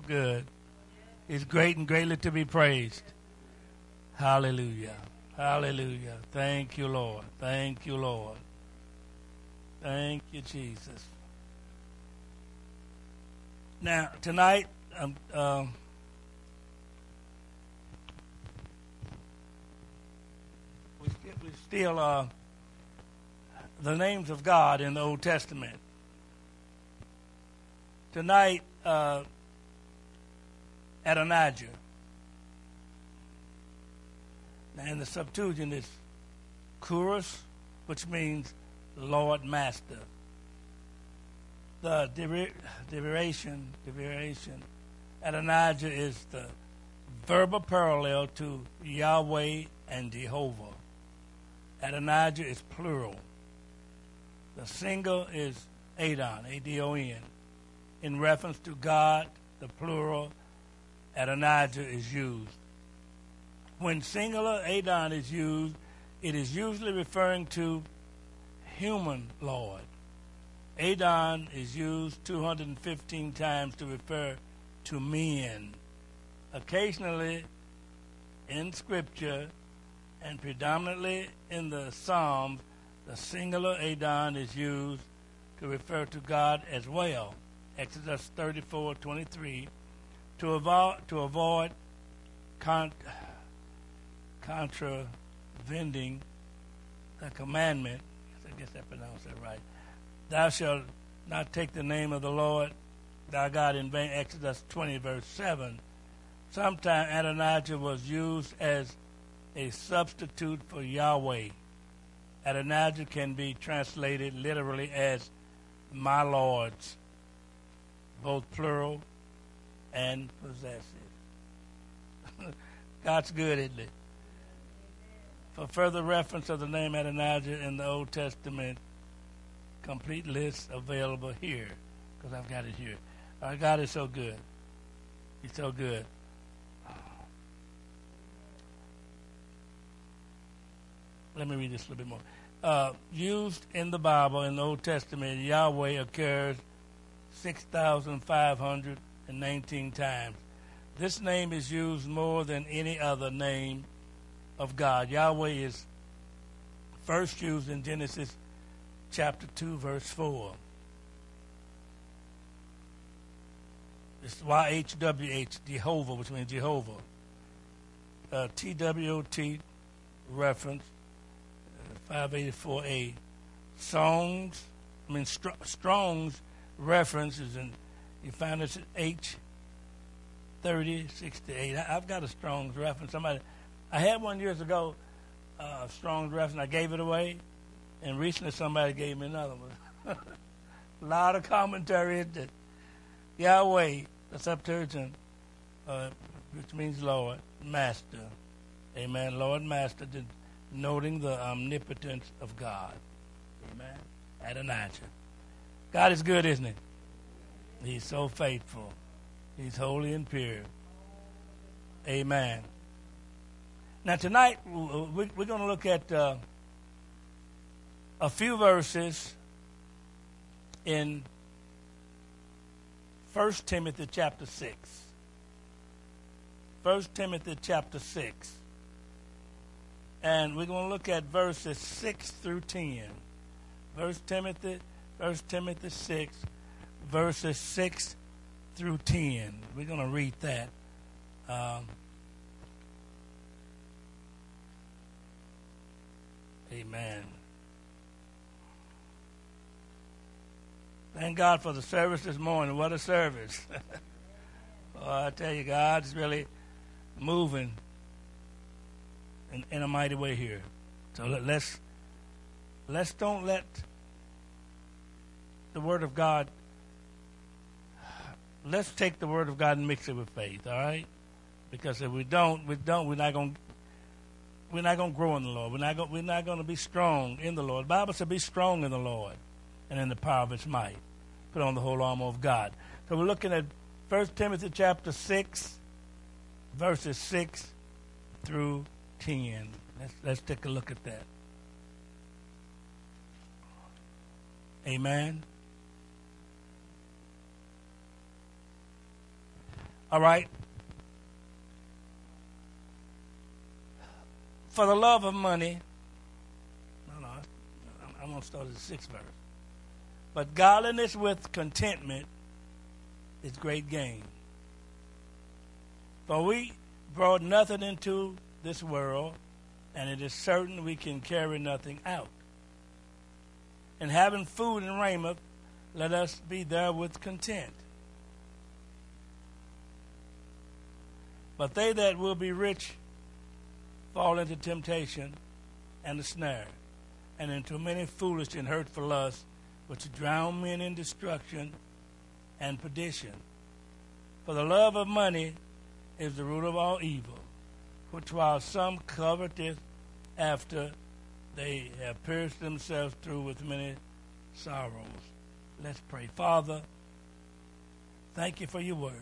faithful good is great and greatly to be praised. Hallelujah. Hallelujah. Thank you, Lord. Thank you, Lord. Thank you, Jesus. Now, tonight, we still the names of God in the Old Testament. Tonight, Adonijah. And the Septuagint is Kyrios, which means Lord Master. The derivation, Adonijah is the verbal parallel to Yahweh and Jehovah. Adonijah is plural. The single is Adon, A-D-O-N. In reference to God, the plural, Adonijah is used. When singular Adon is used, it is usually referring to human Lord. Adon is used 215 times to refer to men. Occasionally in Scripture and predominantly in the Psalms, the singular Adon is used to refer to God as well. Exodus 34:23, to avoid contravening the commandment, I guess I pronounced that right, thou shalt not take the name of the Lord thy God in vain, Exodus 20:7. Sometimes Adonijah was used as a substitute for Yahweh. Adonijah can be translated literally as my lords, both plural and possessive. God's good, isn't it? For further reference of the name Adonijah in the Old Testament, complete list available here, because I've got it here. Our God is so good. He's so good. Let me read this a little bit more. Used in the Bible, in the Old Testament, Yahweh occurs 6,519 times. This name is used more than any other name of God. Yahweh is first used in Genesis chapter 2, verse 4. It's YHWH, Jehovah, which means Jehovah. TWOT reference, 584A. Strong's reference is in, you find this at H3068. I've got a Strong's reference. I had one years ago, Strong's reference. I gave it away, and recently somebody gave me another one. A lot of commentary. That Yahweh, the Septuagint, which means Lord, Master. Amen. Lord, Master, noting the omnipotence of God. Amen. Adonijah. God is good, isn't he? He's so faithful. He's holy and pure. Amen. Now, tonight, we're going to look at a few verses in 1 Timothy chapter 6. 1 Timothy chapter 6. And we're going to look at verses 6 through 10. 1 Timothy 6, verses 6 through 10. We're going to read that. Amen. Thank God for the service this morning. What a service. Oh, I tell you, God's really moving in a mighty way here. So let's don't let the Word of God, let's take the Word of God and mix it with faith, all right? Because if we don't, we're not going to grow in the Lord. We're not going to be strong in the Lord. The Bible said, be strong in the Lord and in the power of his might. Put on the whole armor of God. So we're looking at 1 Timothy chapter 6, verses 6 through 10. Let's take a look at that. Amen. All right? For the love of money, no, I'm going to start at the 6th verse. But godliness with contentment is great gain. For we brought nothing into this world, and it is certain we can carry nothing out. And having food and raiment, let us be therewith content. But they that will be rich fall into temptation and the snare, and into many foolish and hurtful lusts, which drown men in destruction and perdition. For the love of money is the root of all evil, which while some coveteth after, they have pierced themselves through with many sorrows. Let's pray. Father, thank you for your word.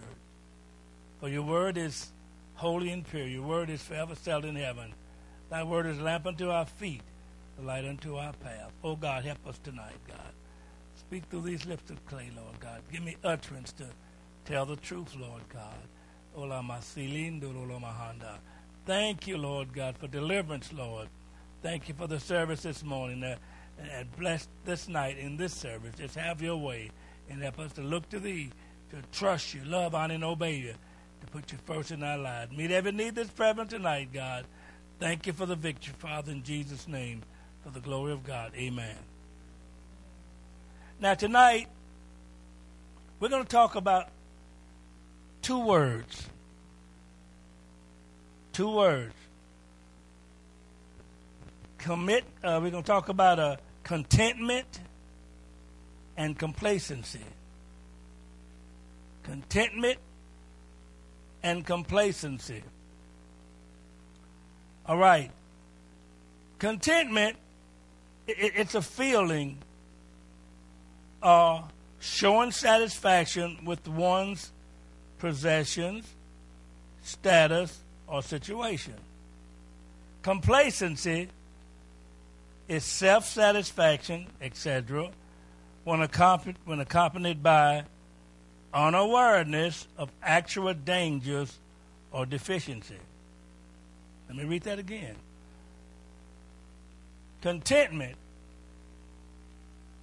For your word is holy and pure. Your word is forever settled in heaven. Thy word is a lamp unto our feet, a light unto our path. Oh, God, help us tonight, God. Speak through these lips of clay, Lord God. Give me utterance to tell the truth, Lord God. Thank you, Lord God, for deliverance, Lord. Thank you for the service this morning. And bless this night in this service. Just have your way. And help us to look to thee, to trust you, love, honor, and obey you, to put you first in our lives. Meet every need that's present tonight, God. Thank you for the victory, Father, in Jesus' name, for the glory of God. Amen. Now, tonight, we're going to talk about two words. Two words. We're going to talk about contentment and complacency. Contentment and complacency. All right. Contentment, it's a feeling of showing satisfaction with one's possessions, status, or situation. Complacency is self-satisfaction, etc., when accompanied by unawareness of actual dangers or deficiency. Let me read that again. Contentment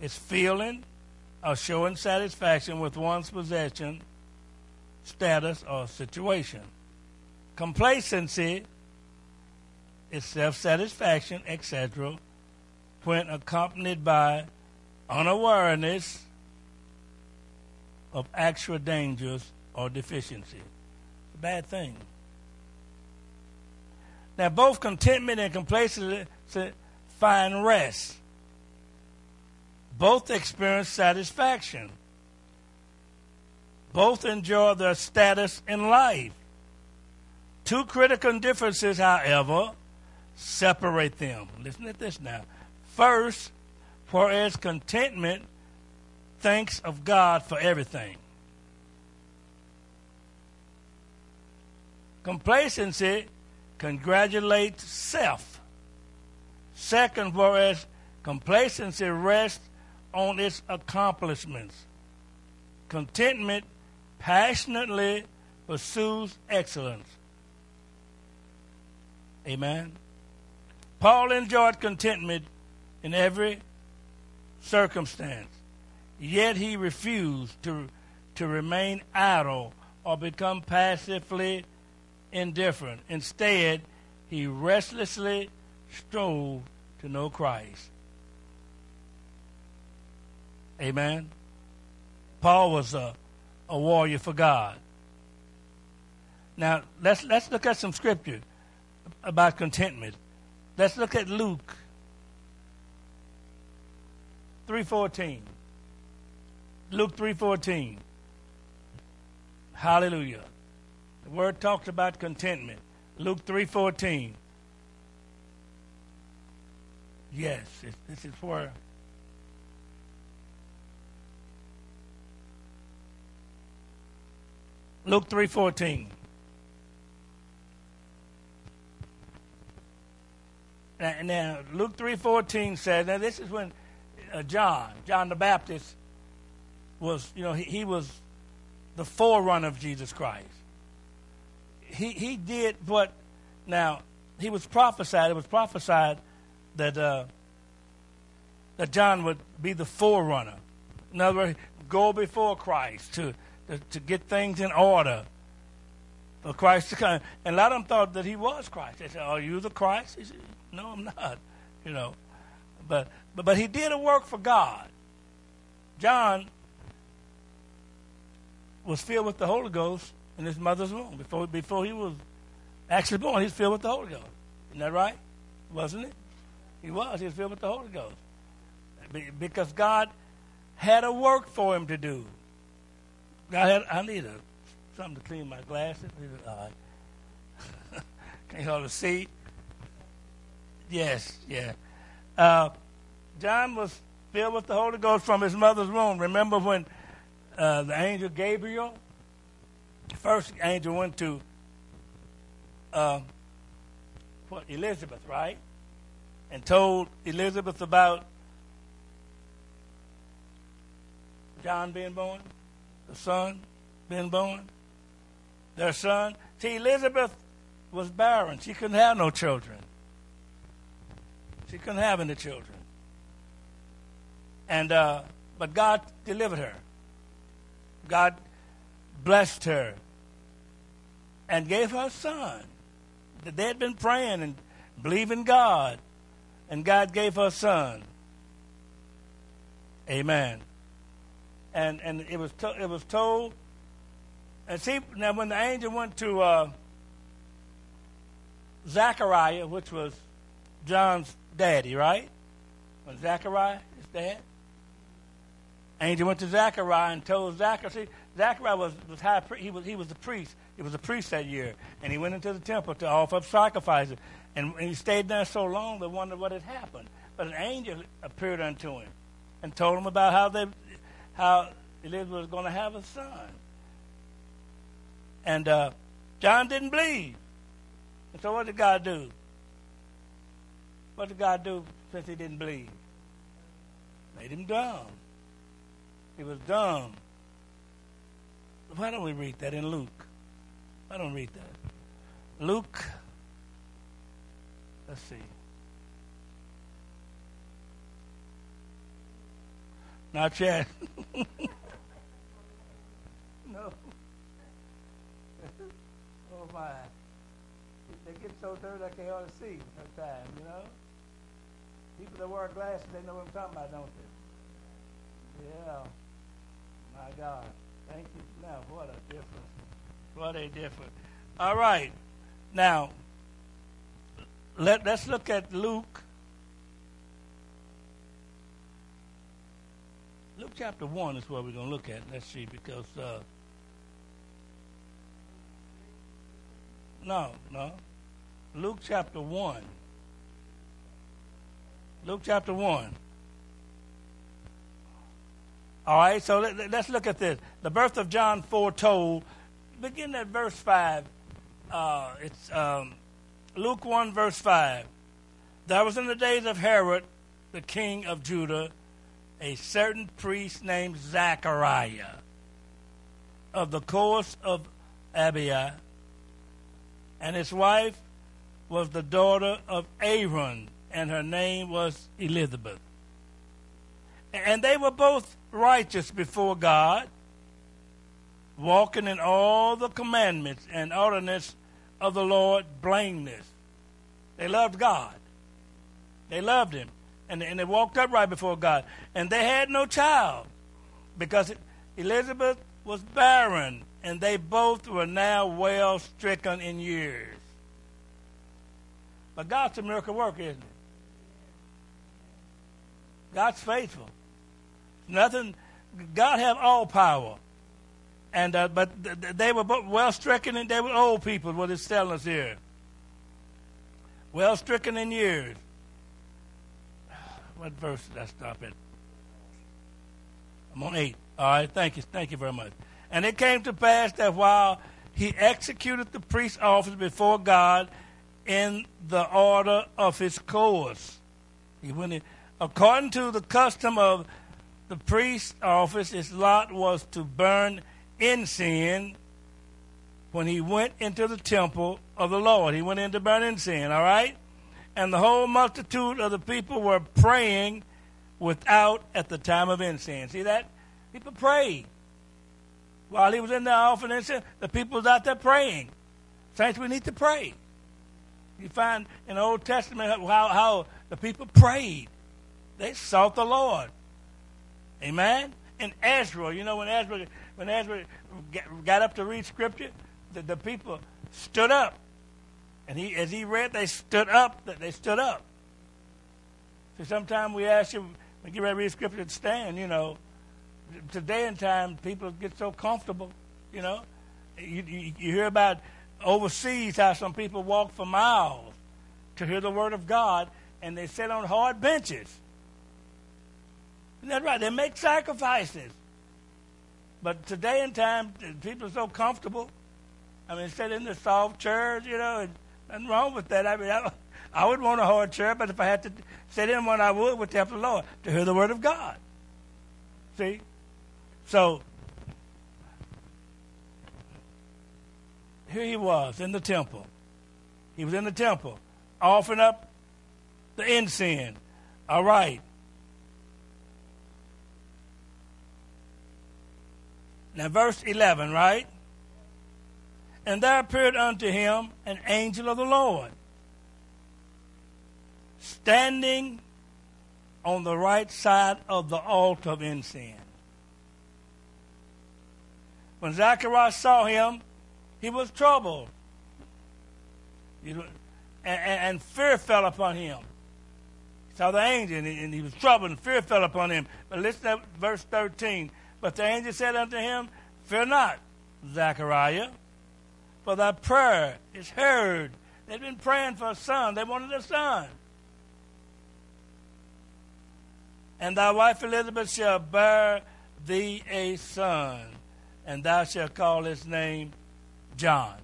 is feeling or showing satisfaction with one's possession, status, or situation. Complacency is self-satisfaction, etc., when accompanied by unawareness of actual dangers or deficiency. It's a bad thing. Now, both contentment and complacency find rest. Both experience satisfaction. Both enjoy their status in life. Two critical differences, however, separate them. Listen to this now. First, whereas contentment thanks of God for everything, complacency congratulates self. Second, whereas complacency rests on its accomplishments, contentment passionately pursues excellence. Amen. Paul enjoyed contentment in every circumstance, yet he refused to remain idle or become passively indifferent. Instead, he restlessly strove to know Christ. Amen. Paul was a warrior for God. Now, let's look at some scripture about contentment. Let's look at Luke 3:14. Luke 3:14. Hallelujah. The word talks about contentment. Luke 3:14. Yes, this is where Luke 3:14. Now, Luke 3:14 says, now this is when John the Baptist was, he was the forerunner of Jesus Christ. he did what now he was prophesied. It was prophesied that that John would be the forerunner. In other words, go before Christ to get things in order for Christ to come. And a lot of them thought that he was Christ. They said, "Are you the Christ?" He said, "No, I'm not." You know, but he did a work for God. John was filled with the Holy Ghost in his mother's womb. Before he was actually born, he was filled with the Holy Ghost. Isn't that right? Wasn't it? He was filled with the Holy Ghost. Because God had a work for him to do. I need something to clean my glasses. All right. Can't hardly see. Yes, yeah. John was filled with the Holy Ghost from his mother's womb. Remember when the angel Gabriel, the first angel, went to Elizabeth, right? And told Elizabeth about John being born, the son being born, their son. See, Elizabeth was barren. She couldn't have no children. She couldn't have any children. And but God delivered her. God blessed her and gave her a son. They had been praying and believing God, and God gave her a son. Amen. And it was told. And see, now when the angel went to Zechariah, which was John's daddy, right? When Zechariah is dad. Angel went to Zechariah and told Zechariah. See, Zechariah was high priest. He was the priest. He was a priest that year, and he went into the temple to offer up sacrifices. And he stayed there so long they wondered what had happened. But an angel appeared unto him and told him about how Elizabeth was going to have a son. And John didn't believe. And so what did God do? What did God do since he didn't believe? Made him dumb. He was dumb. Why don't we read that in Luke? Why don't we read that? Luke, let's see. Not yet. No. Oh, my. They get so dirty I can't hardly see sometimes, you know? People that wear glasses, they know what I'm talking about, don't they? Yeah. My God. Thank you. Now, what a difference. What a difference. All right. Now, let's look at Luke. Luke chapter 1 is what we're going to look at. Let's see, because... No. Luke chapter 1. Luke chapter 1. All right, so let's look at this. The birth of John foretold. Begin at verse 5. It's Luke 1, verse 5. There was in the days of Herod, the king of Judah, a certain priest named Zechariah of the course of Abiah, and his wife was the daughter of Aaron, and her name was Elizabeth. And they were both righteous before God, walking in all the commandments and ordinances of the Lord blameless. They loved God. They loved him. And they walked upright before God. And they had no child because Elizabeth was barren, and they both were now well stricken in years. But God's a miracle worker, isn't it? God's faithful. Nothing. God have all power, and but they were well stricken, and they were old people. What it's telling us here. Well stricken in years. What verse did I stop at? I'm on 8. All right. Thank you very much. And it came to pass that while he executed the priest's office before God in the order of his course, he went in. According to the custom of the priest's office, his lot was to burn incense when he went into the temple of the Lord. He went in to burn incense, all right? And the whole multitude of the people were praying without at the time of incense. See that? People prayed. While he was in there offering incense, the people was out there praying. Saints, we need to pray. You find in the Old Testament how the people prayed. They sought the Lord. Amen? And Ezra, you know, when Ezra got up to read Scripture, the people stood up. And as he read, they stood up. So sometimes we ask you, when you get ready to read Scripture, to stand, you know. Today in time, people get so comfortable, you know. You hear about overseas how some people walk for miles to hear the Word of God, and they sit on hard benches. Isn't that right? They make sacrifices. But today in time, people are so comfortable. I mean, sit in the soft chairs, you know, and nothing wrong with that. I mean, I would want a hard chair, but if I had to sit in one, I would with the help of the Lord to hear the Word of God. See? So, here he was in the temple. He was in the temple, offering up the incense. All right. Now, verse 11, right? And there appeared unto him an angel of the Lord, standing on the right side of the altar of incense. When Zechariah saw him, he was troubled, and fear fell upon him. He saw the angel, and he was troubled, and fear fell upon him. But listen to verse 13. But the angel said unto him, Fear not, Zechariah, for thy prayer is heard. They've been praying for a son. They wanted a son. And thy wife Elizabeth shall bear thee a son, and thou shalt call his name John.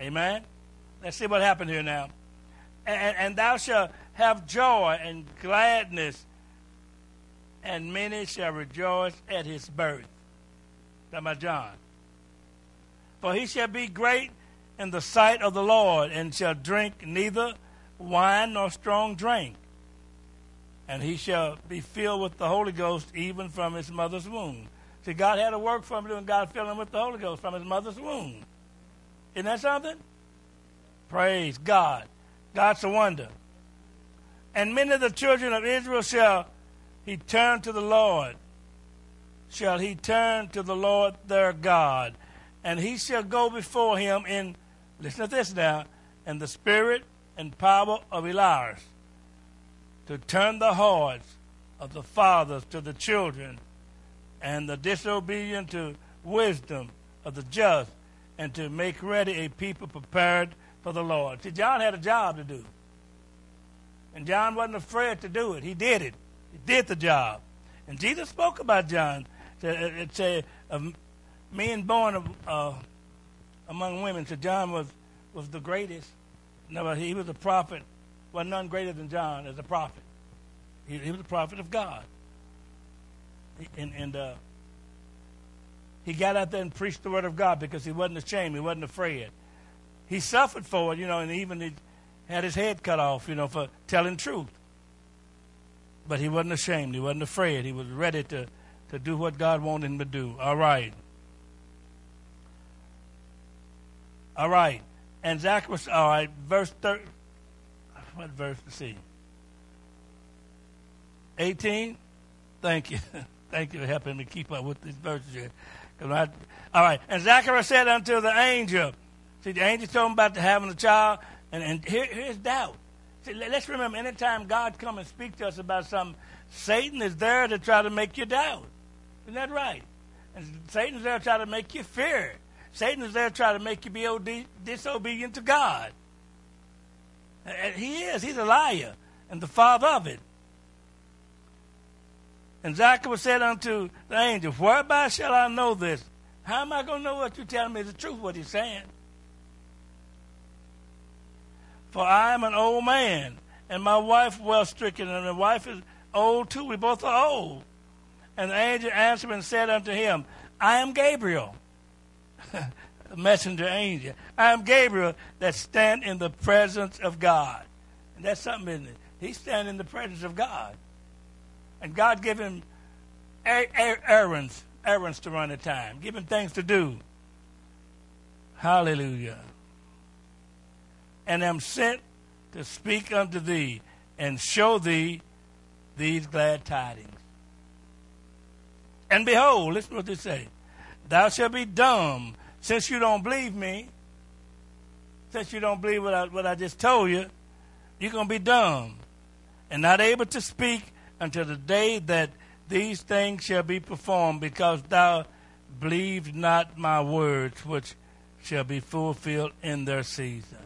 Amen? Let's see what happened here now. And thou shalt have joy and gladness, and many shall rejoice at his birth. Talking about John. For he shall be great in the sight of the Lord, and shall drink neither wine nor strong drink. And he shall be filled with the Holy Ghost even from his mother's womb. See, God had a work for him, and God filled him with the Holy Ghost from his mother's womb. Isn't that something? Praise God. God's a wonder. And many of the children of Israel shall he turn to the Lord. Shall he turn to the Lord their God. And he shall go before him in, listen to this now, in the spirit and power of Elias, to turn the hearts of the fathers to the children, and the disobedient to wisdom of the just, and to make ready a people prepared for the Lord. See, John had a job to do. And John wasn't afraid to do it. He did it. He did the job. And Jesus spoke about John. It said, men born among women. So John was the greatest. No, he was a prophet. Well, none greater than John as a prophet. He was a prophet of God. And he got out there and preached the word of God because he wasn't ashamed. He wasn't afraid. He suffered for it, you know, and even he had his head cut off, you know, for telling truth. But he wasn't ashamed. He wasn't afraid. He was ready to do what God wanted him to do. All right. All right. And Zacharias, all right, verse 30. What verse to see? 18? Thank you. Thank you for helping me keep up with these verses here. All right. And Zacharias said unto the angel. See, the angel told him about having a child. And here's doubt. See, let's remember, anytime God comes and speaks to us about something, Satan is there to try to make you doubt. Isn't that right? And Satan's there to try to make you fear. Satan is there to try to make you be disobedient to God. And he is. He's a liar and the father of it. And Zechariah said unto the angel, Whereby shall I know this? How am I going to know what you're telling me is the truth, what he's saying? For I am an old man, and my wife well stricken, and my wife is old too. We both are old. And the angel answered and said unto him, I am Gabriel. messenger angel. I am Gabriel that stand in the presence of God. And that's something, isn't it? He stand in the presence of God. And God gave him errands to run at time. Give him things to do. Hallelujah. And am sent to speak unto thee and show thee these glad tidings. And behold, listen what they say. Thou shalt be dumb, since you don't believe me, since you don't believe what I just told you, you're going to be dumb and not able to speak until the day that these things shall be performed, because thou believed not my words, which shall be fulfilled in their season.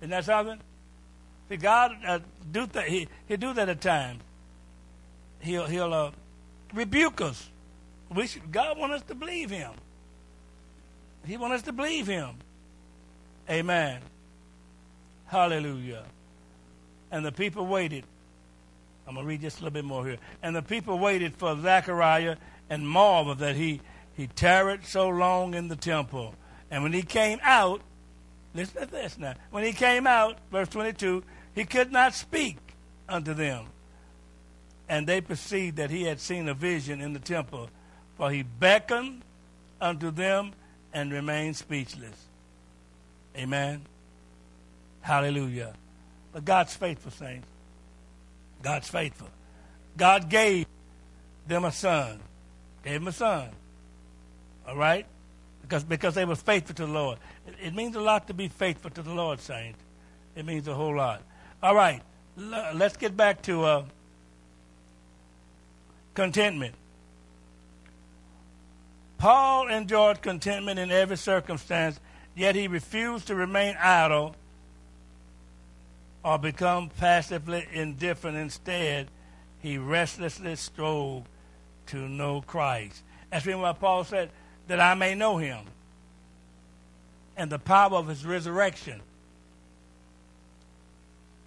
Isn't that something? See, God, He'll do that at times. He'll rebuke us. God wants us to believe Him. He wants us to believe Him. Amen. Hallelujah. And the people waited. I'm going to read just a little bit more here. And the people waited for Zechariah and marveled that he tarried so long in the temple. And when he came out, listen to this now. When he came out, verse 22, he could not speak unto them. And they perceived that he had seen a vision in the temple, for he beckoned unto them and remained speechless. Amen. Hallelujah. But God's faithful, saints. God's faithful. God gave them a son. Gave him a son. All right? Because they were faithful to the Lord. It means a lot to be faithful to the Lord, saints. It means a whole lot. All right. Let's get back to... contentment. Paul enjoyed contentment in every circumstance, yet he refused to remain idle or become passively indifferent. Instead, he restlessly strove to know Christ. That's why Paul said, that I may know him and the power of his resurrection.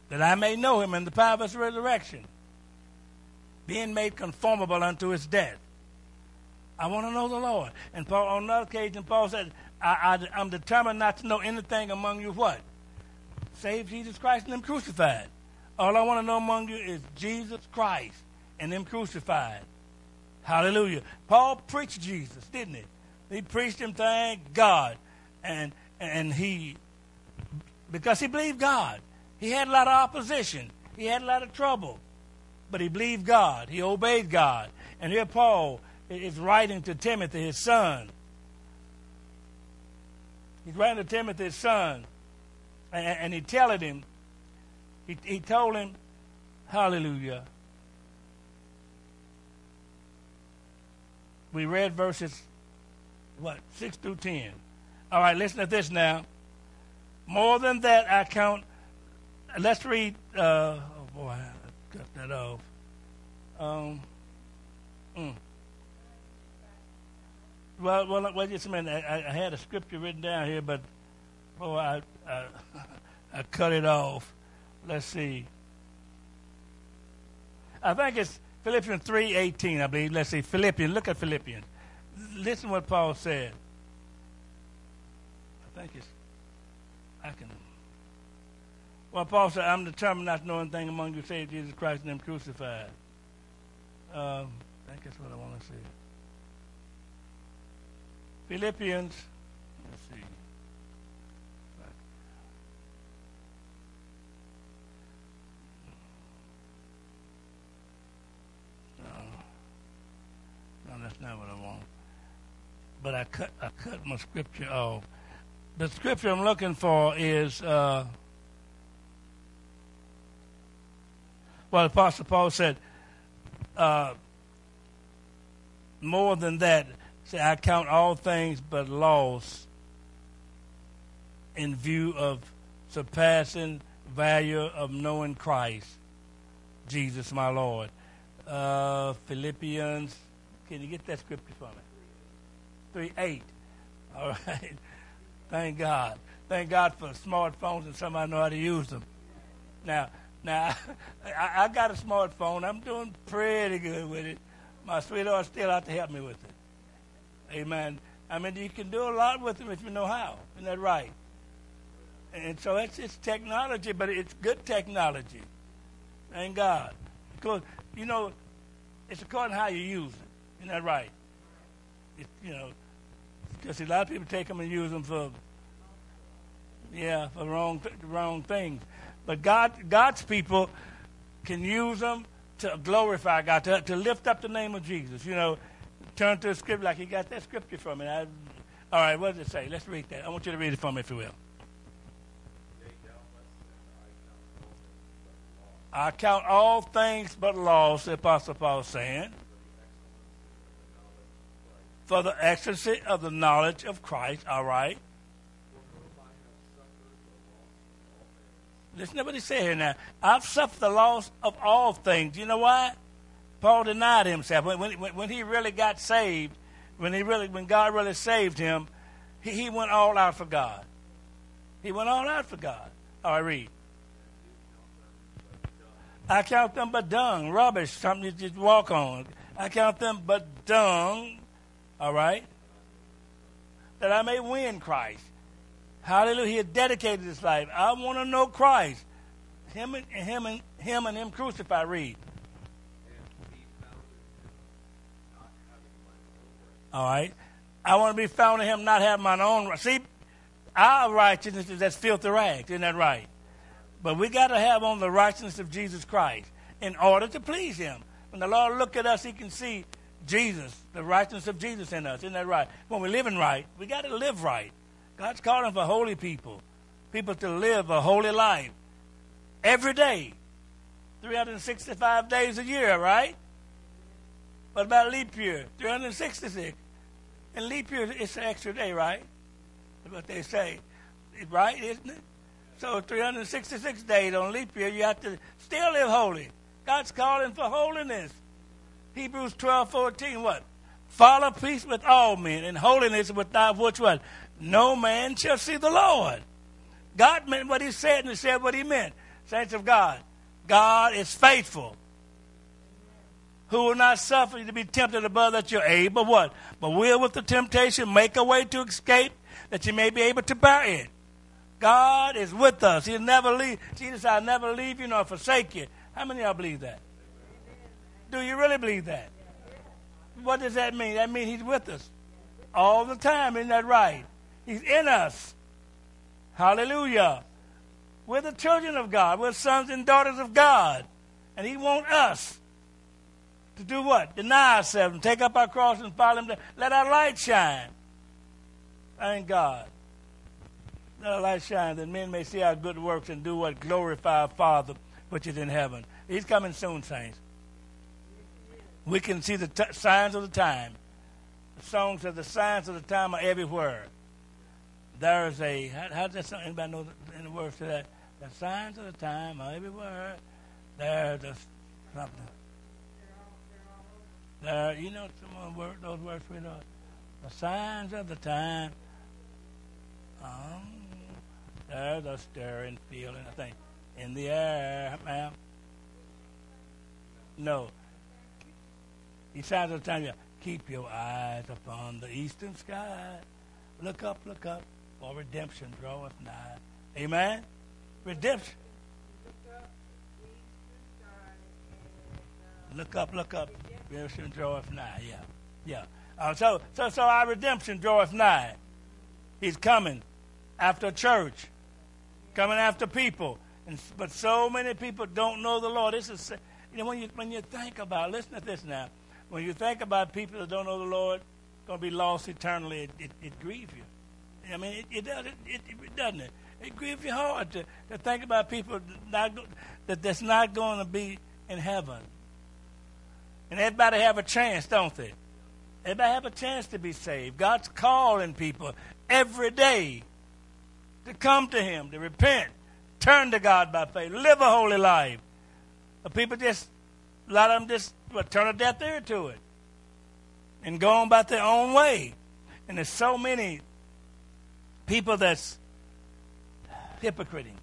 That I may know him and the power of his resurrection. Being made conformable unto his death. I want to know the Lord. And Paul, on another occasion, Paul said, I'm determined not to know anything among you what? Save Jesus Christ and him crucified. All I want to know among you is Jesus Christ and him crucified. Hallelujah. Paul preached Jesus, didn't he? He preached him, thank God. And he, because he believed God, he had a lot of opposition. He had a lot of trouble. But he believed God. He obeyed God. And here Paul is writing to Timothy, his son. He's writing to Timothy, his son. And he telling him, he told him, hallelujah. We read verses, 6 through 10. All right, listen to this now. More than that I count, let's read, cut that off. Well, just a minute. I had a scripture written down here, but I cut it off. Let's see. I think it's Philippians 3:18. I believe. Let's see. Philippians. Look at Philippians. Listen what Paul said. I think it's. I can. Well, Paul said, I'm determined not to know anything among you save Jesus Christ and him crucified. I think that's what I want to say. Philippians, let's see. No, that's not what I want. But I cut my scripture off. The scripture I'm looking for is... Well, Apostle Paul said, more than that, say, I count all things but loss in view of surpassing value of knowing Christ, Jesus my Lord. Philippians, can you get that scripture for me? 3:8. All right. Thank God. Thank God for smartphones and somebody know how to use them. Now, I got a smartphone. I'm doing pretty good with it. My sweetheart's still out to help me with it. Amen. I mean, you can do a lot with them if you know how. Isn't that right? And so it's technology, but it's good technology. Thank God. Because, you know, it's according to how you use it. Isn't that right? It, you know, because a lot of people take them and use them for wrong things. But God's people can use them to glorify God, to lift up the name of Jesus. You know, turn to the scripture like he got that scripture from it. All right, what does it say? Let's read that. I want you to read it for me, if you will. I count all things but loss, the Apostle Paul is saying, for the excellency of the knowledge of Christ. All right. Listen to what he said here now. I've suffered the loss of all things. You know why? Paul denied himself. When he really got saved, when God really saved him, he went all out for God. He went all out for God. All right, read. I count them but dung, rubbish, something you just walk on. I count them but dung, all right, that I may win Christ. Hallelujah. He has dedicated his life. I want to know Christ. Him and him crucified. Read. All right. I want to be found in him, not have mine own. See, our righteousness is as filthy rags. Isn't that right? But we got to have on the righteousness of Jesus Christ in order to please him. When the Lord look at us, he can see Jesus, the righteousness of Jesus in us. Isn't that right? When we're living right, we got to live right. God's calling for holy people, people to live a holy life every day, 365 days a year, right? What about leap year? 366. And leap year, it's an extra day, right? That's what they say. Right, isn't it? So 366 days on leap year, you have to still live holy. God's calling for holiness. Hebrews 12:14, what? Follow peace with all men and holiness without which what? No man shall see the Lord. God meant what he said, and he said what he meant. Saints of God, God is faithful, who will not suffer you to be tempted above that you're able, what? But will with the temptation make a way to escape, that you may be able to bear it. God is with us. He'll never leave. Jesus, I'll never leave you nor forsake you. How many of y'all believe that? Do you really believe that? What does that mean? That means he's with us all the time. Isn't that right? He's in us. Hallelujah. We're the children of God. We're sons and daughters of God. And he wants us to do what? Deny ourselves, take up our cross and follow him. Let our light shine. Thank God. Let our light shine that men may see our good works and do what? Glorify our Father which is in heaven. He's coming soon, saints. We can see the signs of the time. The song says the signs of the time are everywhere. There is a, how does that sound? Anybody know any words to that? The signs of the time are everywhere. There's a something. There, you know some word, those words we know. The signs of the time. There's a stirring feeling, I think. In the air, ma'am. No. He signs of the time, yeah. Keep your eyes upon the eastern sky. Look up, for redemption draweth nigh. Amen? Redemption. Look up, redemption draweth nigh. Yeah, yeah. So our redemption draweth nigh. He's coming after church, coming after people. But so many people don't know the Lord. This is, you know, when you think about, listen to this now. When you think about people that don't know the Lord, going to be lost eternally, it grieves you. I mean, it doesn't. It grieves you hard to think about people that's not going to be in heaven. And everybody have a chance, don't they? Everybody have a chance to be saved. God's calling people every day to come to him, to repent, turn to God by faith, live a holy life. But people a lot of them turn a deaf ear to it and go on about their own way. And there's so many people that's hypocriting.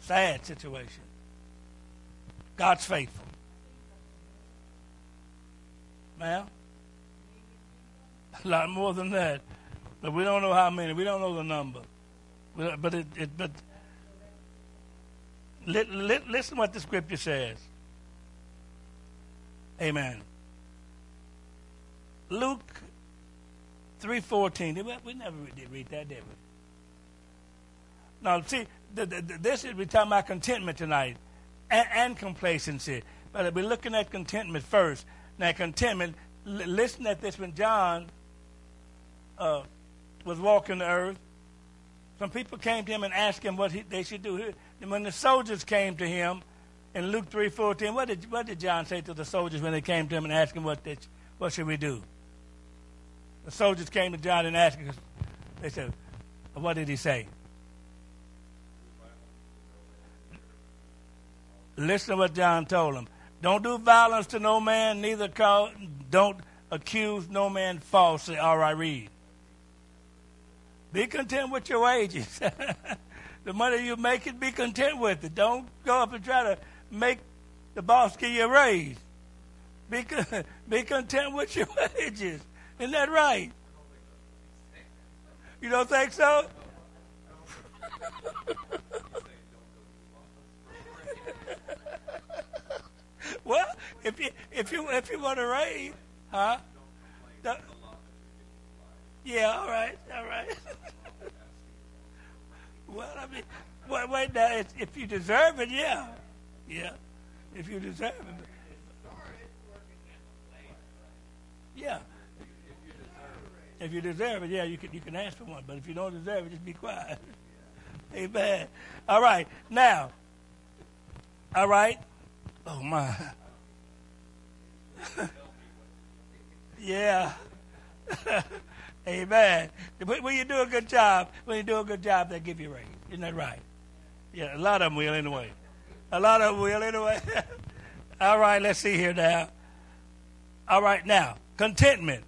Sad situation. God's faithful. Ma'am? a lot more than that. But we don't know how many. We don't know the number. But listen what the scripture says. Amen. Luke 3:14. We never did read that, did we? Now, see, this is, we're talking about contentment tonight and complacency. But we're looking at contentment first. Now, contentment, listen at this. When John was walking the earth, some people came to him and asked him what they should do. And when the soldiers came to him in Luke 3:14, what did John say to the soldiers when they came to him and asked him what should we do? The soldiers came to John and asked him, they said, what did he say? Listen to what John told him. Don't do violence to no man, neither don't accuse no man falsely. Or I read. Be content with your wages. The money you make it, be content with it. Don't go up and try to make the boss give you a raise. Be content with your wages. Isn't that right? You don't think so? Well, if you want to raise, huh? Yeah, all right. Well, I mean, wait now. If you deserve it, yeah. If you deserve it, yeah. If you deserve it, yeah, you can ask for one. But if you don't deserve it, just be quiet. Amen. All right, now. All right. Oh my. Yeah. Amen. When you do a good job, they'll give you a raise. Isn't that right? Yeah, a lot of them will anyway. All right, let's see here now. All right, now, contentment.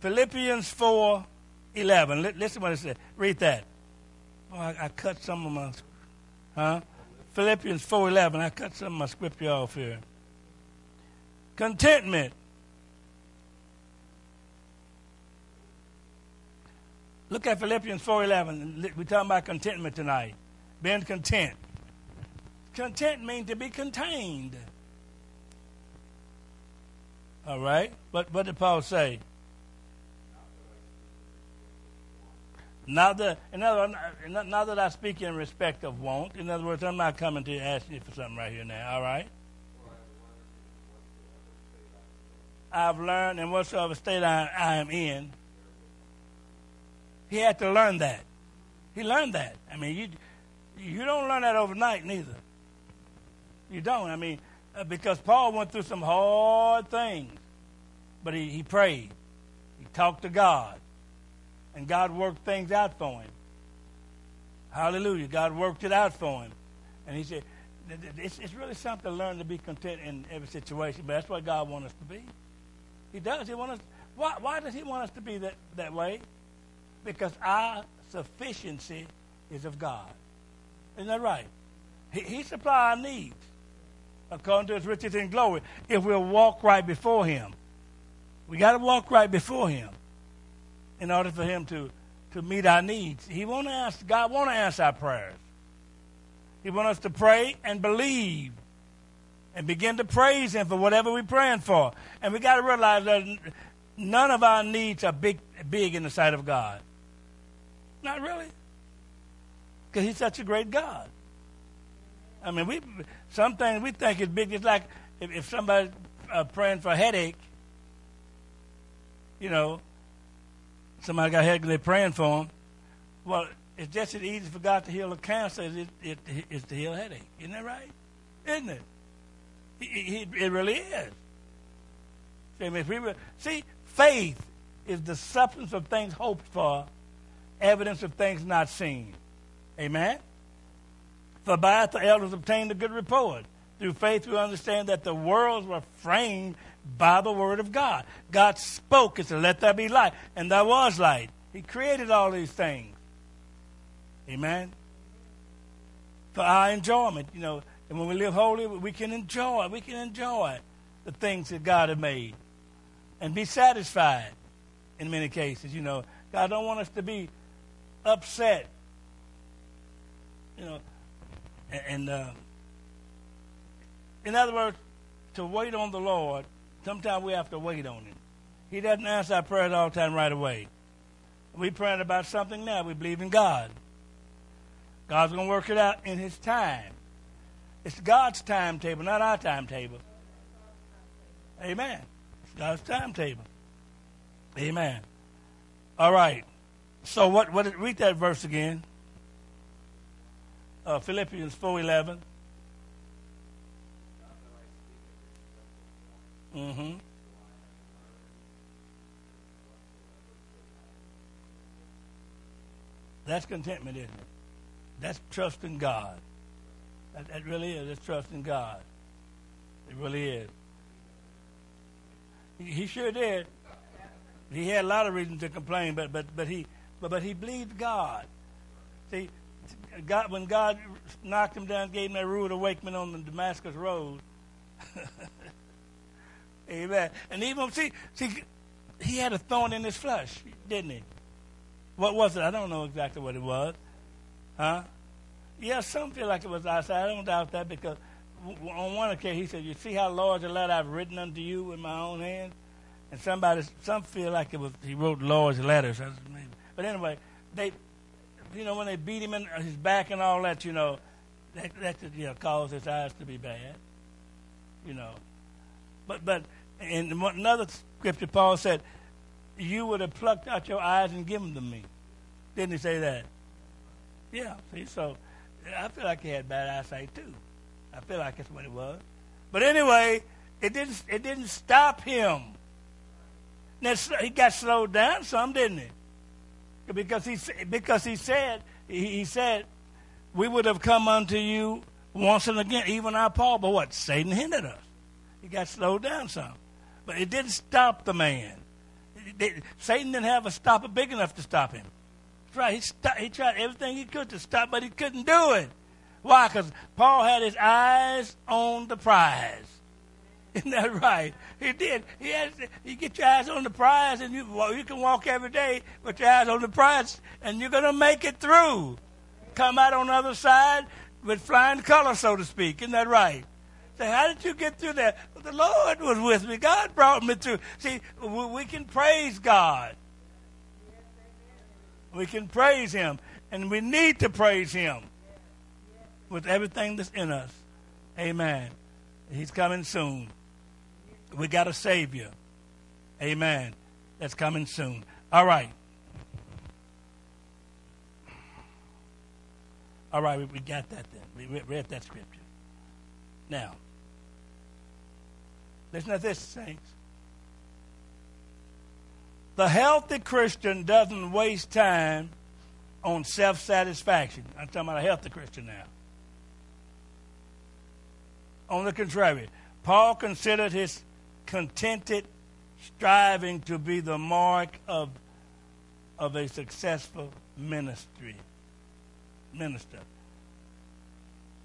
Philippians 4:11. Listen what it says. Read that. Oh, I cut some of my, huh? Philippians 4:11. I cut some of my scripture off here. Contentment. Look at Philippians 4:11. We're talking about contentment tonight. Being content. Content means to be contained. All right. What did Paul say? Not that I speak in respect of want. In other words, I'm not coming to ask you for something right here now. All right. I've learned in whatsoever state I am in. He had to learn that. He learned that. I mean, you don't learn that overnight, neither. You don't. I mean, because Paul went through some hard things. But he prayed. He talked to God. And God worked things out for him. Hallelujah. God worked it out for him. And he said, it's really something to learn to be content in every situation. But that's what God wants us to be. He does. He wants us. Why does he want us to be that way? Because our sufficiency is of God. Isn't that right? He supplies our needs according to his riches and glory if we'll walk right before him. We got to walk right before him in order for him to meet our needs. God want to answer our prayers. He wants us to pray and believe and begin to praise him for whatever we're praying for. And we got to realize that none of our needs are big in the sight of God. Not really. Because he's such a great God. I mean, some things we think is big. It's like if somebody's praying for a headache, you know, somebody got a headache and they're praying for them. Well, it's just as easy for God to heal a cancer as it is to heal a headache. Isn't that right? Isn't it? It really is. See, if we were, faith is the substance of things hoped for, evidence of things not seen. Amen? For by it the elders obtained a good report. Through faith we understand that the worlds were framed by the word of God. God spoke and said, let there be light. And there was light. He created all these things. Amen? For our enjoyment, you know. And when we live holy, we can enjoy. We can enjoy the things that God has made. and be satisfied in many cases. You know, God don't want us to be upset, you know. And in other words, to wait on the Lord, sometimes we have to wait on Him. He doesn't answer our prayers all the time right away. We're praying about something now. We believe in God. God's going to work it out in His time. It's God's timetable, not our timetable. Amen. It's God's timetable. Amen. All right. So what read that verse again. Philippians 4:11. Mm-hmm. That's contentment, isn't it? That's trust in God. That really is. That's trust in God. It really is. He sure did. He had a lot of reasons to complain, but he believed God. See, God, when God knocked him down, gave him that rude awakening on the Damascus Road. Amen. And even see, he had a thorn in his flesh, didn't he? What was it? I don't know exactly what it was. Huh? Yeah, some feel like it was outside. I don't doubt that, because on one occasion he said, "You see how large a letter I've written unto you with my own hand?" And some feel like it was he wrote large letters. But anyway, when they beat him in his back and all that, that caused his eyes to be bad. You know, but in another scripture, Paul said, "You would have plucked out your eyes and given them to me." Didn't he say that? Yeah, see, so I feel like he had bad eyesight too. I feel like that's what it was. But anyway, it didn't stop him. Now, he got slowed down some, didn't he? Because he said, "We would have come unto you once and again, even our Paul." But what? Satan hindered us. He got slowed down some, but it didn't stop the man. Satan didn't have a stopper big enough to stop him. Right, he tried everything he could to stop, but he couldn't do it. Why? Because Paul had his eyes on the prize. Isn't that right? He did. You get your eyes on the prize, and you can walk every day with your eyes on the prize, and you're going to make it through. Come out on the other side with flying colors, so to speak. Isn't that right? So how did you get through that? Well, the Lord was with me. God brought me through. See, we can praise God. We can praise Him, and we need to praise Him with everything that's in us. Amen. He's coming soon. We got a Savior. Amen. That's coming soon. All right. All right, we got that then. We read that scripture. Now, listen to this, saints. The healthy Christian doesn't waste time on self-satisfaction. I'm talking about a healthy Christian now. On the contrary, Paul considered his contented striving to be the mark of a successful minister.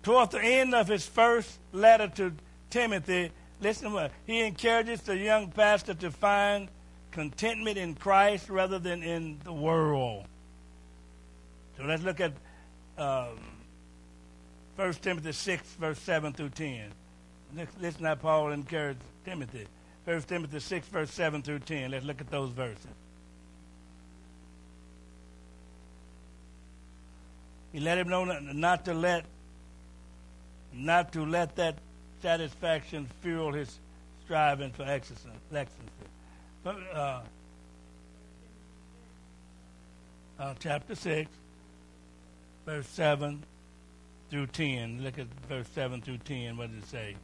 Toward the end of his first letter to Timothy, listen well, he encourages the young pastor to find contentment in Christ rather than in the world. So let's look at 1 Timothy 6, verse 7 through 10. Listen how Paul encouraged Timothy. 1 Timothy 6, verse 7 through 10. Let's look at those verses. He let him know not to let that satisfaction fuel his striving for excellence. Chapter 6, verse 7 through 10. Look at verse 7 through 10. What does it say?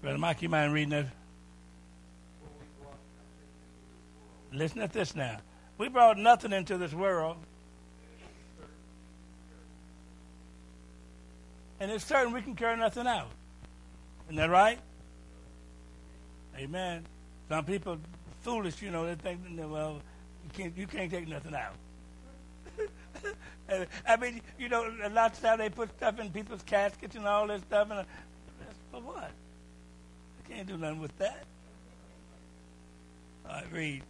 Brother Mike, you mind reading that? Listen at this now. We brought nothing into this world. And it's certain we can carry nothing out. Isn't that right? Amen. Some people foolish, you know, they think, well, you can't take nothing out. I mean, you know, a lot of times they put stuff in people's caskets and all this stuff, and that's for what? They can't do nothing with that. All right, read.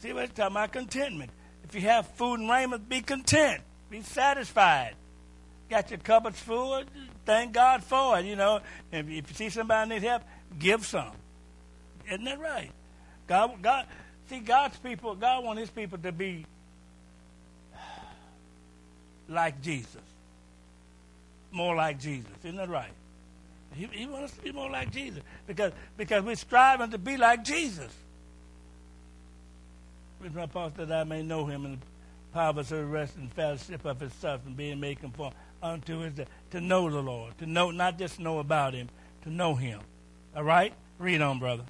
See what it's talking about, contentment. If you have food and raiment, be content. Be satisfied. Got your cupboards full, thank God for it, you know. And if you see somebody need help, give some. Isn't that right? God's people, God wants his people to be like Jesus. More like Jesus. Isn't that right? He wants us to be more like Jesus because we're striving to be like Jesus. With my pastor that I may know him and the power of his rest and fellowship of his suffering, being made conform unto his death. To know the Lord, to know, not just know about him, to know him. All right? Read on, brother.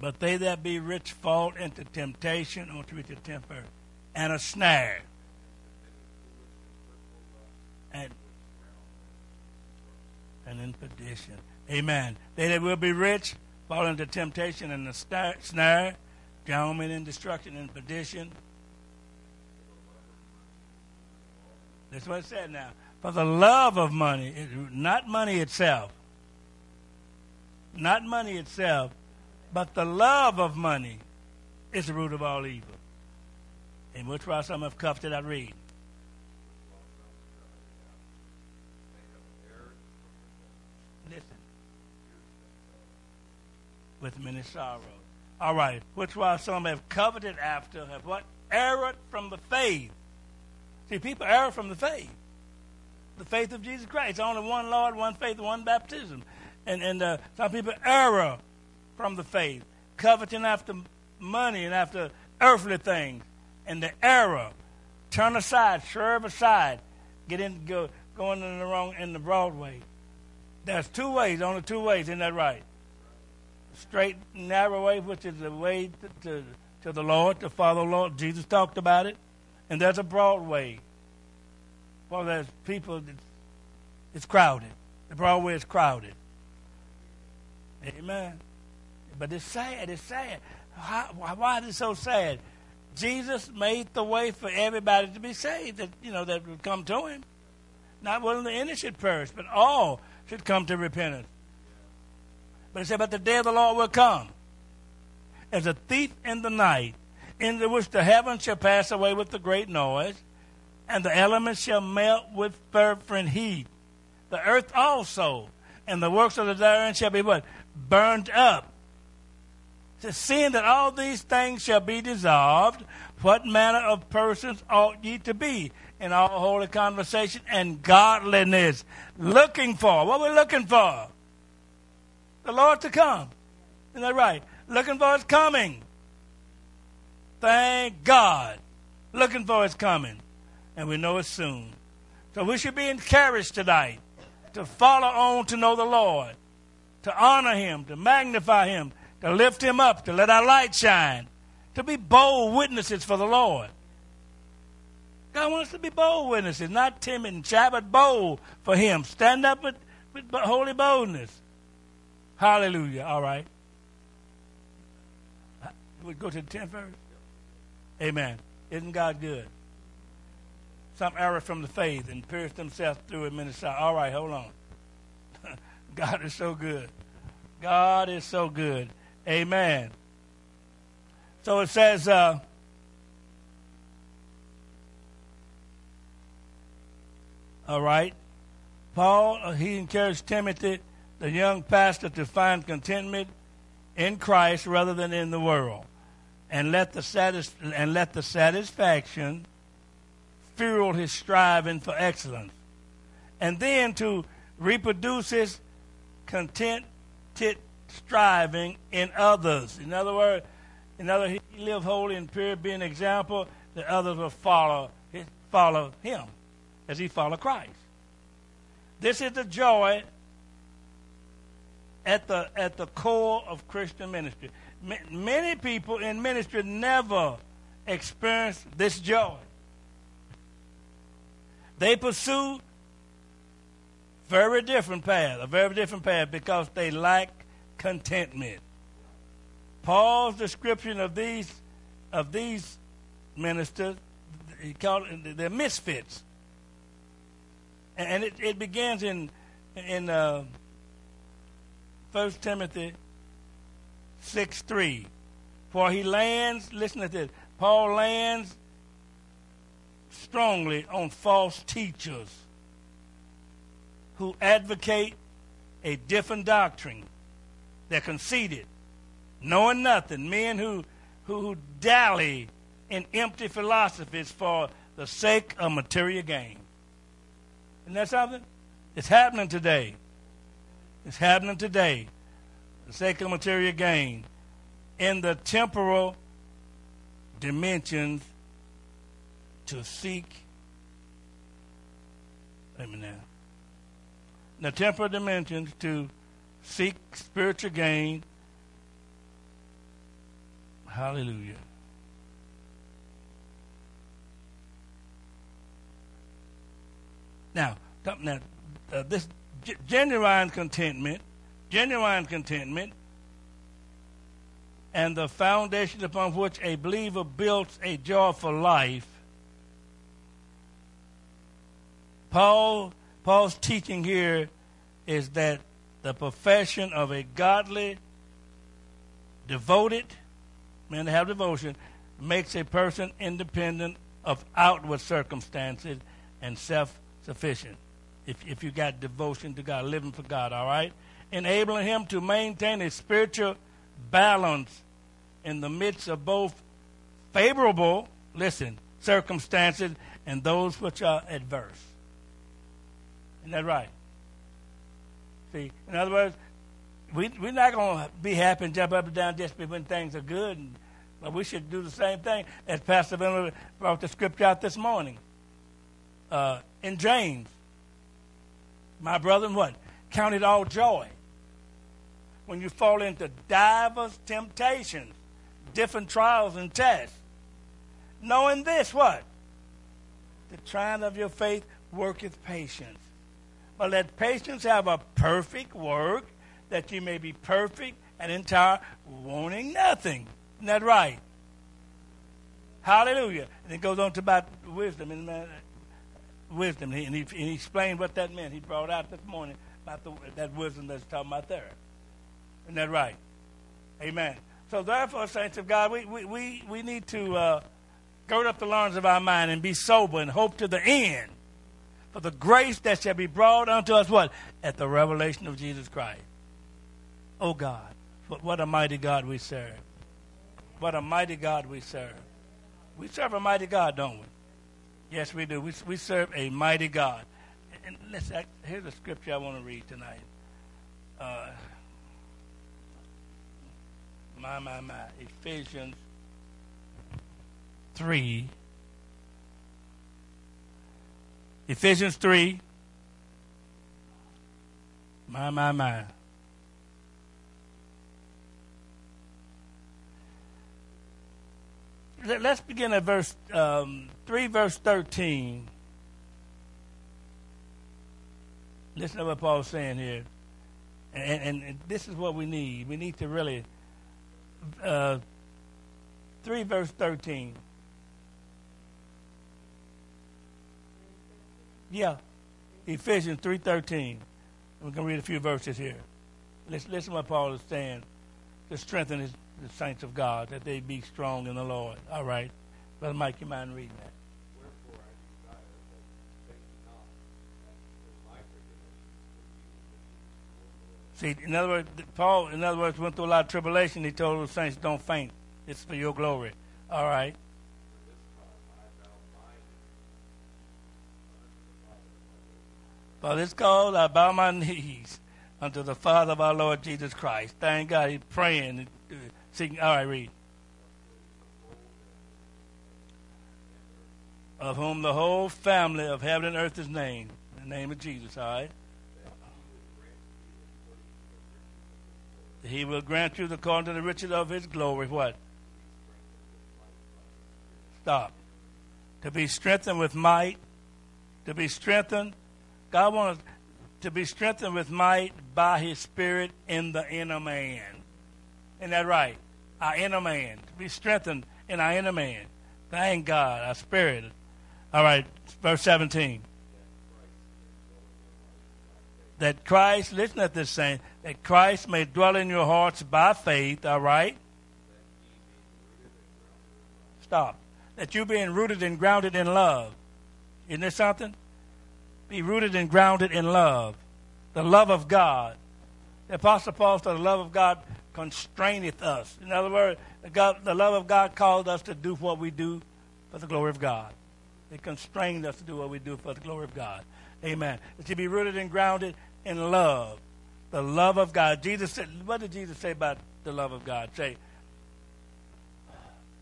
But they that be rich fall into temptation, or to the temper, and a snare. And in perdition. Amen. They that will be rich fall into temptation and the snare, downward in destruction and perdition. That's what it said now. For the love of money, not money itself, but the love of money is the root of all evil. And which were some of cuffed that I read. With many sorrows. All right. Which while some have coveted after, have what? Erred from the faith. See, people err from the faith. The faith of Jesus Christ. It's only one Lord, one faith, one baptism. And some people err from the faith, coveting after money and after earthly things. And the error, turn aside, swerve aside, going in the wrong, in the broad way. There's two ways, only two ways, isn't that right? Straight, narrow way, which is the way to the Lord, to follow the Lord. Jesus talked about it. And there's a broad way. Well, there's people, it's crowded. The broad way is crowded. Amen. But it's sad, it's sad. Why is it so sad? Jesus made the way for everybody to be saved, that would come to him. Not one of the any should perish, but all should come to repentance. But it said, but the day of the Lord will come as a thief in the night, in which the heavens shall pass away with a great noise, and the elements shall melt with fervent heat. The earth also, and the works of the therein shall be what? Burned up. So seeing that all these things shall be dissolved, what manner of persons ought ye to be in all holy conversation and godliness? Looking for, what we're looking for? The Lord to come. Isn't that right? Looking for his coming. Thank God. Looking for his coming. And we know it soon. So we should be encouraged tonight to follow on to know the Lord, to honor him, to magnify him, to lift him up, to let our light shine, to be bold witnesses for the Lord. God wants us to be bold witnesses, not timid and shy, but bold for him. Stand up with holy boldness. Hallelujah. All right. We go to the 10th verse. Amen. Isn't God good? Some error from the faith and pierced himself through it. All right, hold on. God is so good. God is so good. Amen. So it says, all right. Paul, he encouraged Timothy, the young pastor, to find contentment in Christ rather than in the world, and let the satisfaction fuel his striving for excellence, and then to reproduce his contented striving in others. In other words, he lived holy and pure, being an example that others will follow him as he followed Christ. This is the joy at the core of Christian ministry. Many people in ministry never experience this joy. They pursued a very different path, because they lacked contentment. Paul's description of these ministers, he called them, they're misfits. And it begins in 1 Timothy 6:3. For he lands, listen to this, Paul lands strongly on false teachers who advocate a different doctrine. They're conceited, knowing nothing, men who dally in empty philosophies for the sake of material gain. Isn't that something? It's happening today. It's happening today. The sake of material gain in the temporal dimensions to seek. Let me now. The temporal dimensions to seek spiritual gain. Hallelujah. Now, this genuine contentment, and the foundation upon which a believer builds a joyful life. Paul's teaching here is that the profession of a godly, devoted, men that have devotion, makes a person independent of outward circumstances and self-sufficient. If you got devotion to God, living for God, all right? Enabling him to maintain a spiritual balance in the midst of both favorable, circumstances and those which are adverse. Isn't that right? See, in other words, we're not going to be happy and jump up and down just when things are good, but we should do the same thing as Pastor Vinland brought the scripture out this morning. In James, my brethren, what? Count it all joy when you fall into divers temptations, different trials and tests. Knowing this, what? The trying of your faith worketh patience. But let patience have a perfect work, that you may be perfect and entire, wanting nothing. Isn't that right? Hallelujah. And it goes on to about wisdom. And he explained what that meant. He brought out this morning about that wisdom that's talking about there. Isn't that right? Amen. So therefore, saints of God, we need to gird up the loins of our mind and be sober and hope to the end for the grace that shall be brought unto us, what? At the revelation of Jesus Christ. Oh, God, what a mighty God we serve. What a mighty God we serve. We serve a mighty God, don't we? Yes, we do. We serve a mighty God. And listen, here's a scripture I want to read tonight. Ephesians 3. Ephesians 3. Let's begin at verse 3, verse 13. Listen to what Paul's saying here. And this is what we need. We need to really... 3, verse 13. Yeah, Ephesians 3:13. We're going to read a few verses here. Listen to what Paul is saying to strengthen the saints of God, that they be strong in the Lord. All right. Brother Mike, you mind reading that? Wherefore I desire that they do not that my tribulations. See, Paul, went through a lot of tribulation. He told the saints, don't faint. It's for your glory. All right. For this cause, I bow my knees unto the Father of our Lord Jesus Christ. Thank God, he's praying. Seeking. All right, read. Of whom the whole family of heaven and earth is named. In the name of Jesus, all right? He will grant you according to the riches of his glory. What? Stop. To be strengthened with might to be strengthened. God wants to be strengthened with might by his Spirit in the inner man. Isn't that right? Our inner man. To be strengthened in our inner man. Thank God, our spirit. All right, verse 17. That Christ, listen at this saying, that Christ may dwell in your hearts by faith, all right? Stop. That you being rooted and grounded in love. Isn't there something? Be rooted and grounded in love. The love of God. The Apostle Paul said the love of God constraineth us. In other words, the love of God called us to do what we do for the glory of God. It constrained us to do what we do for the glory of God. Amen. That you be rooted and grounded in love. The love of God. Jesus said, what did Jesus say about the love of God? Say,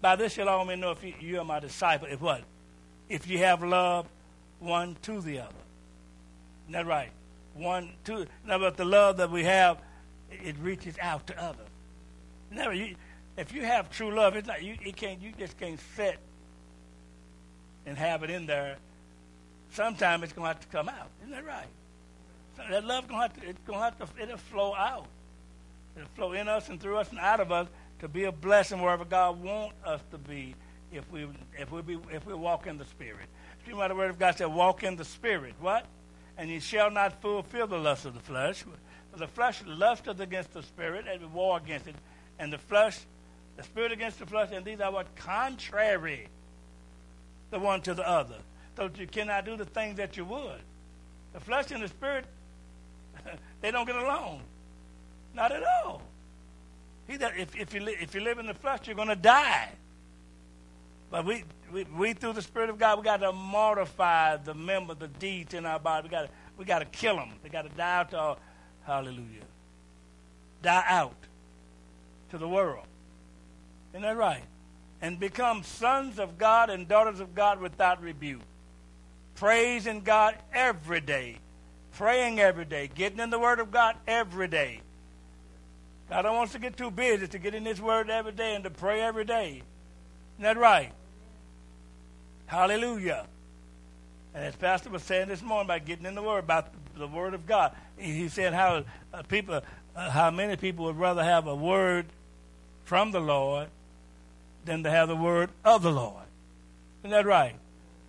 by this shall all men know if you are my disciple. If what? If you have love one to the other. Isn't that right? One to. Now, but the love that we have, it reaches out to others. Never. If you have true love, it's not you. It can't. You just can't sit and have it in there. Sometime it's gonna have to come out. Isn't that right? So that love gonna have to. It'll flow out. It'll flow in us and through us and out of us to be a blessing wherever God wants us to be. If we walk in the Spirit. You know, the Word of God said, "Walk in the Spirit." What? And you shall not fulfill the lust of the flesh. For the flesh lusteth against the Spirit, and war against it. And the flesh, the Spirit against the flesh, and these are what? Contrary, the one to the other. So that you cannot do the things that you would. The flesh and the Spirit, they don't get along. Not at all. If you live in the flesh, you're going to die. But we through the Spirit of God, we got to mortify the member, the deeds in our body. We got to kill them. They got to die out to our, hallelujah. Die out to the world. Isn't that right? And become sons of God and daughters of God without rebuke. Praising God every day. Praying every day. Getting in the Word of God every day. God don't want us to get too busy to get in His Word every day and to pray every day. Isn't that right? Hallelujah. And as Pastor was saying this morning about getting in the Word, about the Word of God, he said how many people would rather have a word from the Lord than to have the word of the Lord. Isn't that right?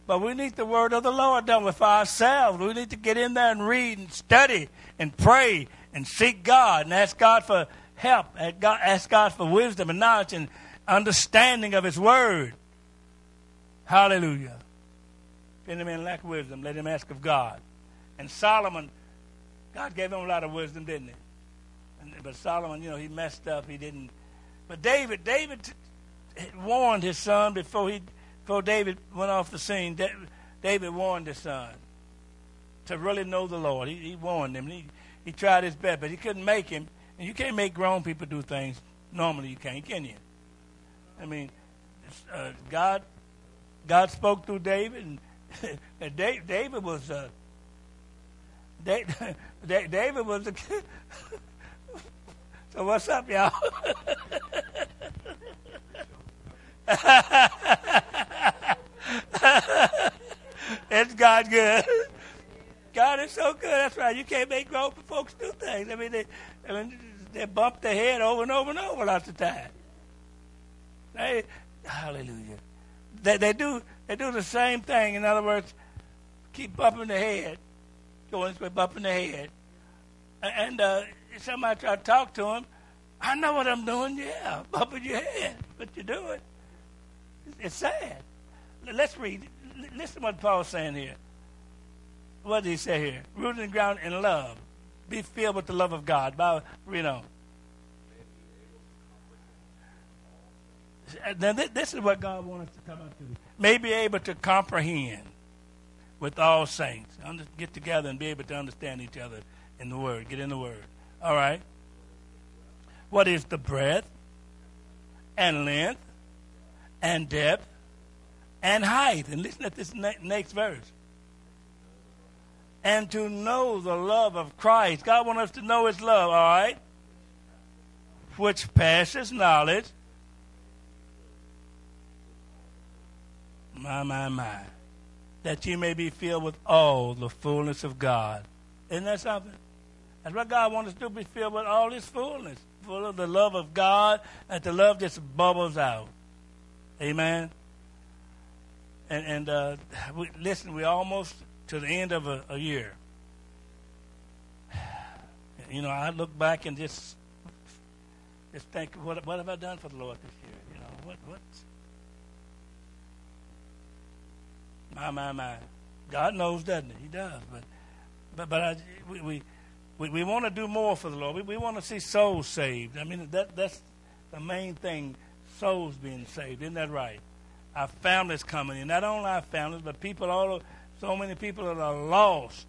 But we need the word of the Lord, don't we, for ourselves. We need to get in there and read and study and pray and seek God and ask God for help, ask God for wisdom and knowledge and understanding of His Word. Hallelujah. If any man lack wisdom, let him ask of God. And Solomon, God gave him a lot of wisdom, didn't He? But Solomon, he messed up. He didn't. But David warned his son before David went off the scene. David warned his son to really know the Lord. He warned him. He tried his best, but he couldn't make him. And you can't make grown people do things. Normally you can't, can you? I mean, God spoke through David, and David was David was the So what's up, y'all? It's God good. God is so good. That's right. You can't make grown folks do things. They bump their head over and over and over lots of times. Hallelujah. They do the same thing. In other words, keep bumping the head. Going this way, bumping the head. And somebody tried to talk to him. I know what I'm doing, yeah. Bumping your head. But you do it. It's sad. Let's read. Listen to what Paul's saying here. What did he say here? Rooted and grounded in love. Be filled with the love of God. Now, this is what God wants us to come up to. May be able to comprehend with all saints. Get together and be able to understand each other in the Word. Get in the Word. All right. What is the breadth and length and depth and height? And listen at this next verse. And to know the love of Christ. God wants us to know His love, all right? Which passes knowledge. My. that you may be filled with all the fullness of God. Isn't that something? That's what God wants us to do, be filled with all His fullness, full of the love of God, and the love just bubbles out. Amen? And listen, we're almost to the end of a year. You know, I look back and just think, what have I done for the Lord this year? You know, what? My. God knows, doesn't He? He does. But we want to do more for the Lord. We want to see souls saved. I mean, that's the main thing, souls being saved. Isn't that right? Our families coming in. Not only our families, but people so many people that are lost.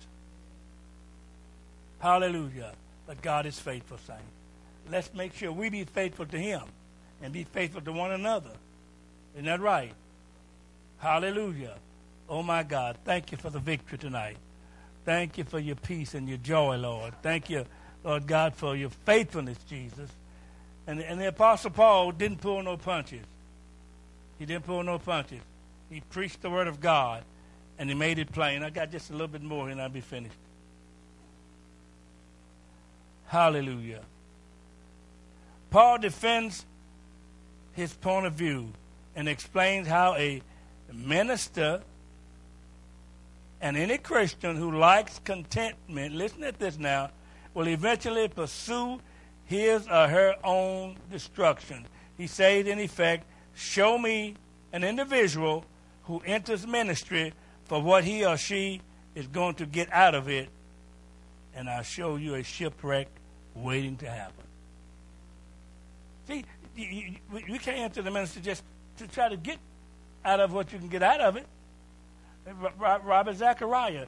Hallelujah. But God is faithful, saints. Let's make sure we be faithful to Him and be faithful to one another. Isn't that right? Hallelujah. Oh, my God. Thank you for the victory tonight. Thank you for your peace and your joy, Lord. Thank you, Lord God, for your faithfulness, Jesus. And the Apostle Paul didn't pull no punches. He didn't pull no punches. He preached the Word of God, and he made it plain. I got just a little bit more here, and I'll be finished. Hallelujah. Paul defends his point of view and explains how a minister and any Christian who likes contentment, listen at this now, will eventually pursue his or her own destruction. He says, in effect, show me an individual who enters ministry for what he or she is going to get out of it, and I'll show you a shipwreck waiting to happen. See, you can't enter the ministry just to try to get out of what you can get out of it. Robert Zechariah,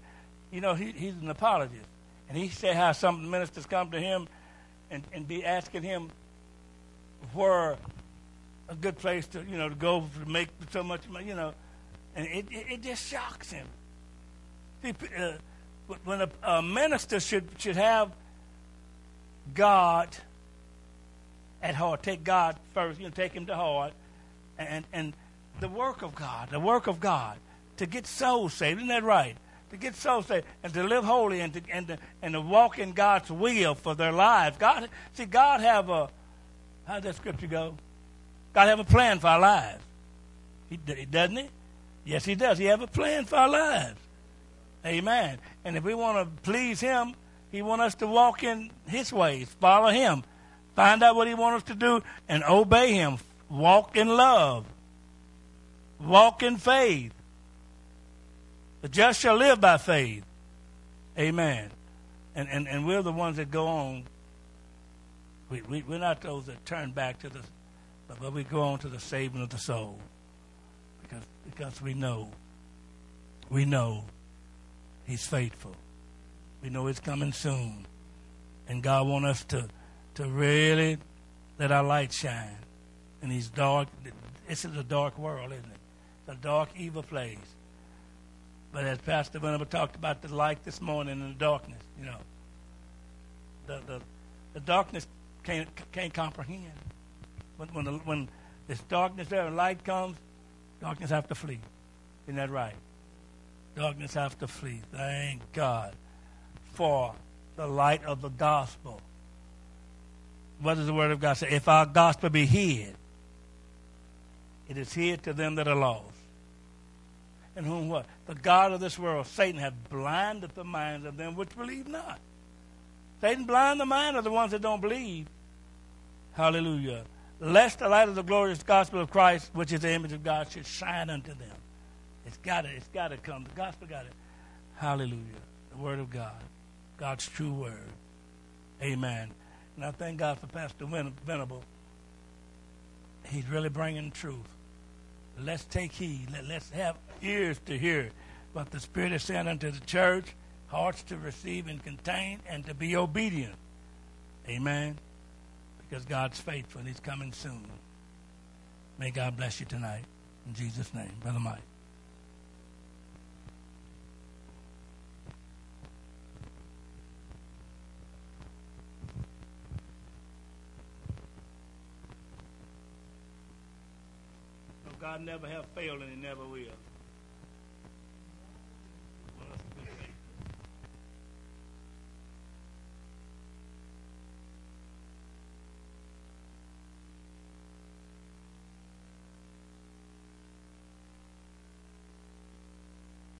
you know, he's an apologist. And he said how some ministers come to him and be asking him where a good place to, you know, to go to make so much money, you know. And it just shocks him. See, when a minister should have God at heart, take God first, you know, take Him to heart, and the work of God, to get souls saved, isn't that right? To get souls saved and to live holy and to walk in God's will for their lives. God have a, how'd that scripture go? God have a plan for our lives. He doesn't He? Yes, He does. He have a plan for our lives. Amen. And if we want to please Him, He wants us to walk in His ways, follow Him, find out what He wants us to do, and obey Him. Walk in love. Walk in faith. The just shall live by faith. Amen. And we're the ones that go on. We're not those that turn back to the, but we go on to the saving of the soul. Because we know He's faithful. We know He's coming soon. And God wants us to really let our light shine in these dark, this is a dark world, isn't it? It's a dark, evil place. But as Pastor Venable talked about the light this morning and the darkness, you know, the darkness can't comprehend. When there's darkness there and light comes, darkness have to flee. Isn't that right? Darkness have to flee. Thank God for the light of the gospel. What does the Word of God say? If our gospel be hid, it is hid to them that are lost. And whom what? The God of this world, Satan, hath blinded the minds of them which believe not. Satan blinded the mind of the ones that don't believe. Hallelujah. Lest the light of the glorious gospel of Christ, which is the image of God, should shine unto them. It's got to come. The gospel got it. Hallelujah. The Word of God. God's true Word. Amen. And I thank God for Pastor Venable. He's really bringing truth. Let's take heed. Let's have ears to hear what the Spirit is saying unto the church, hearts to receive and contain, and to be obedient. Amen. Because God's faithful and He's coming soon. May God bless you tonight. In Jesus' name. Brother Mike. God never have failed and He never will.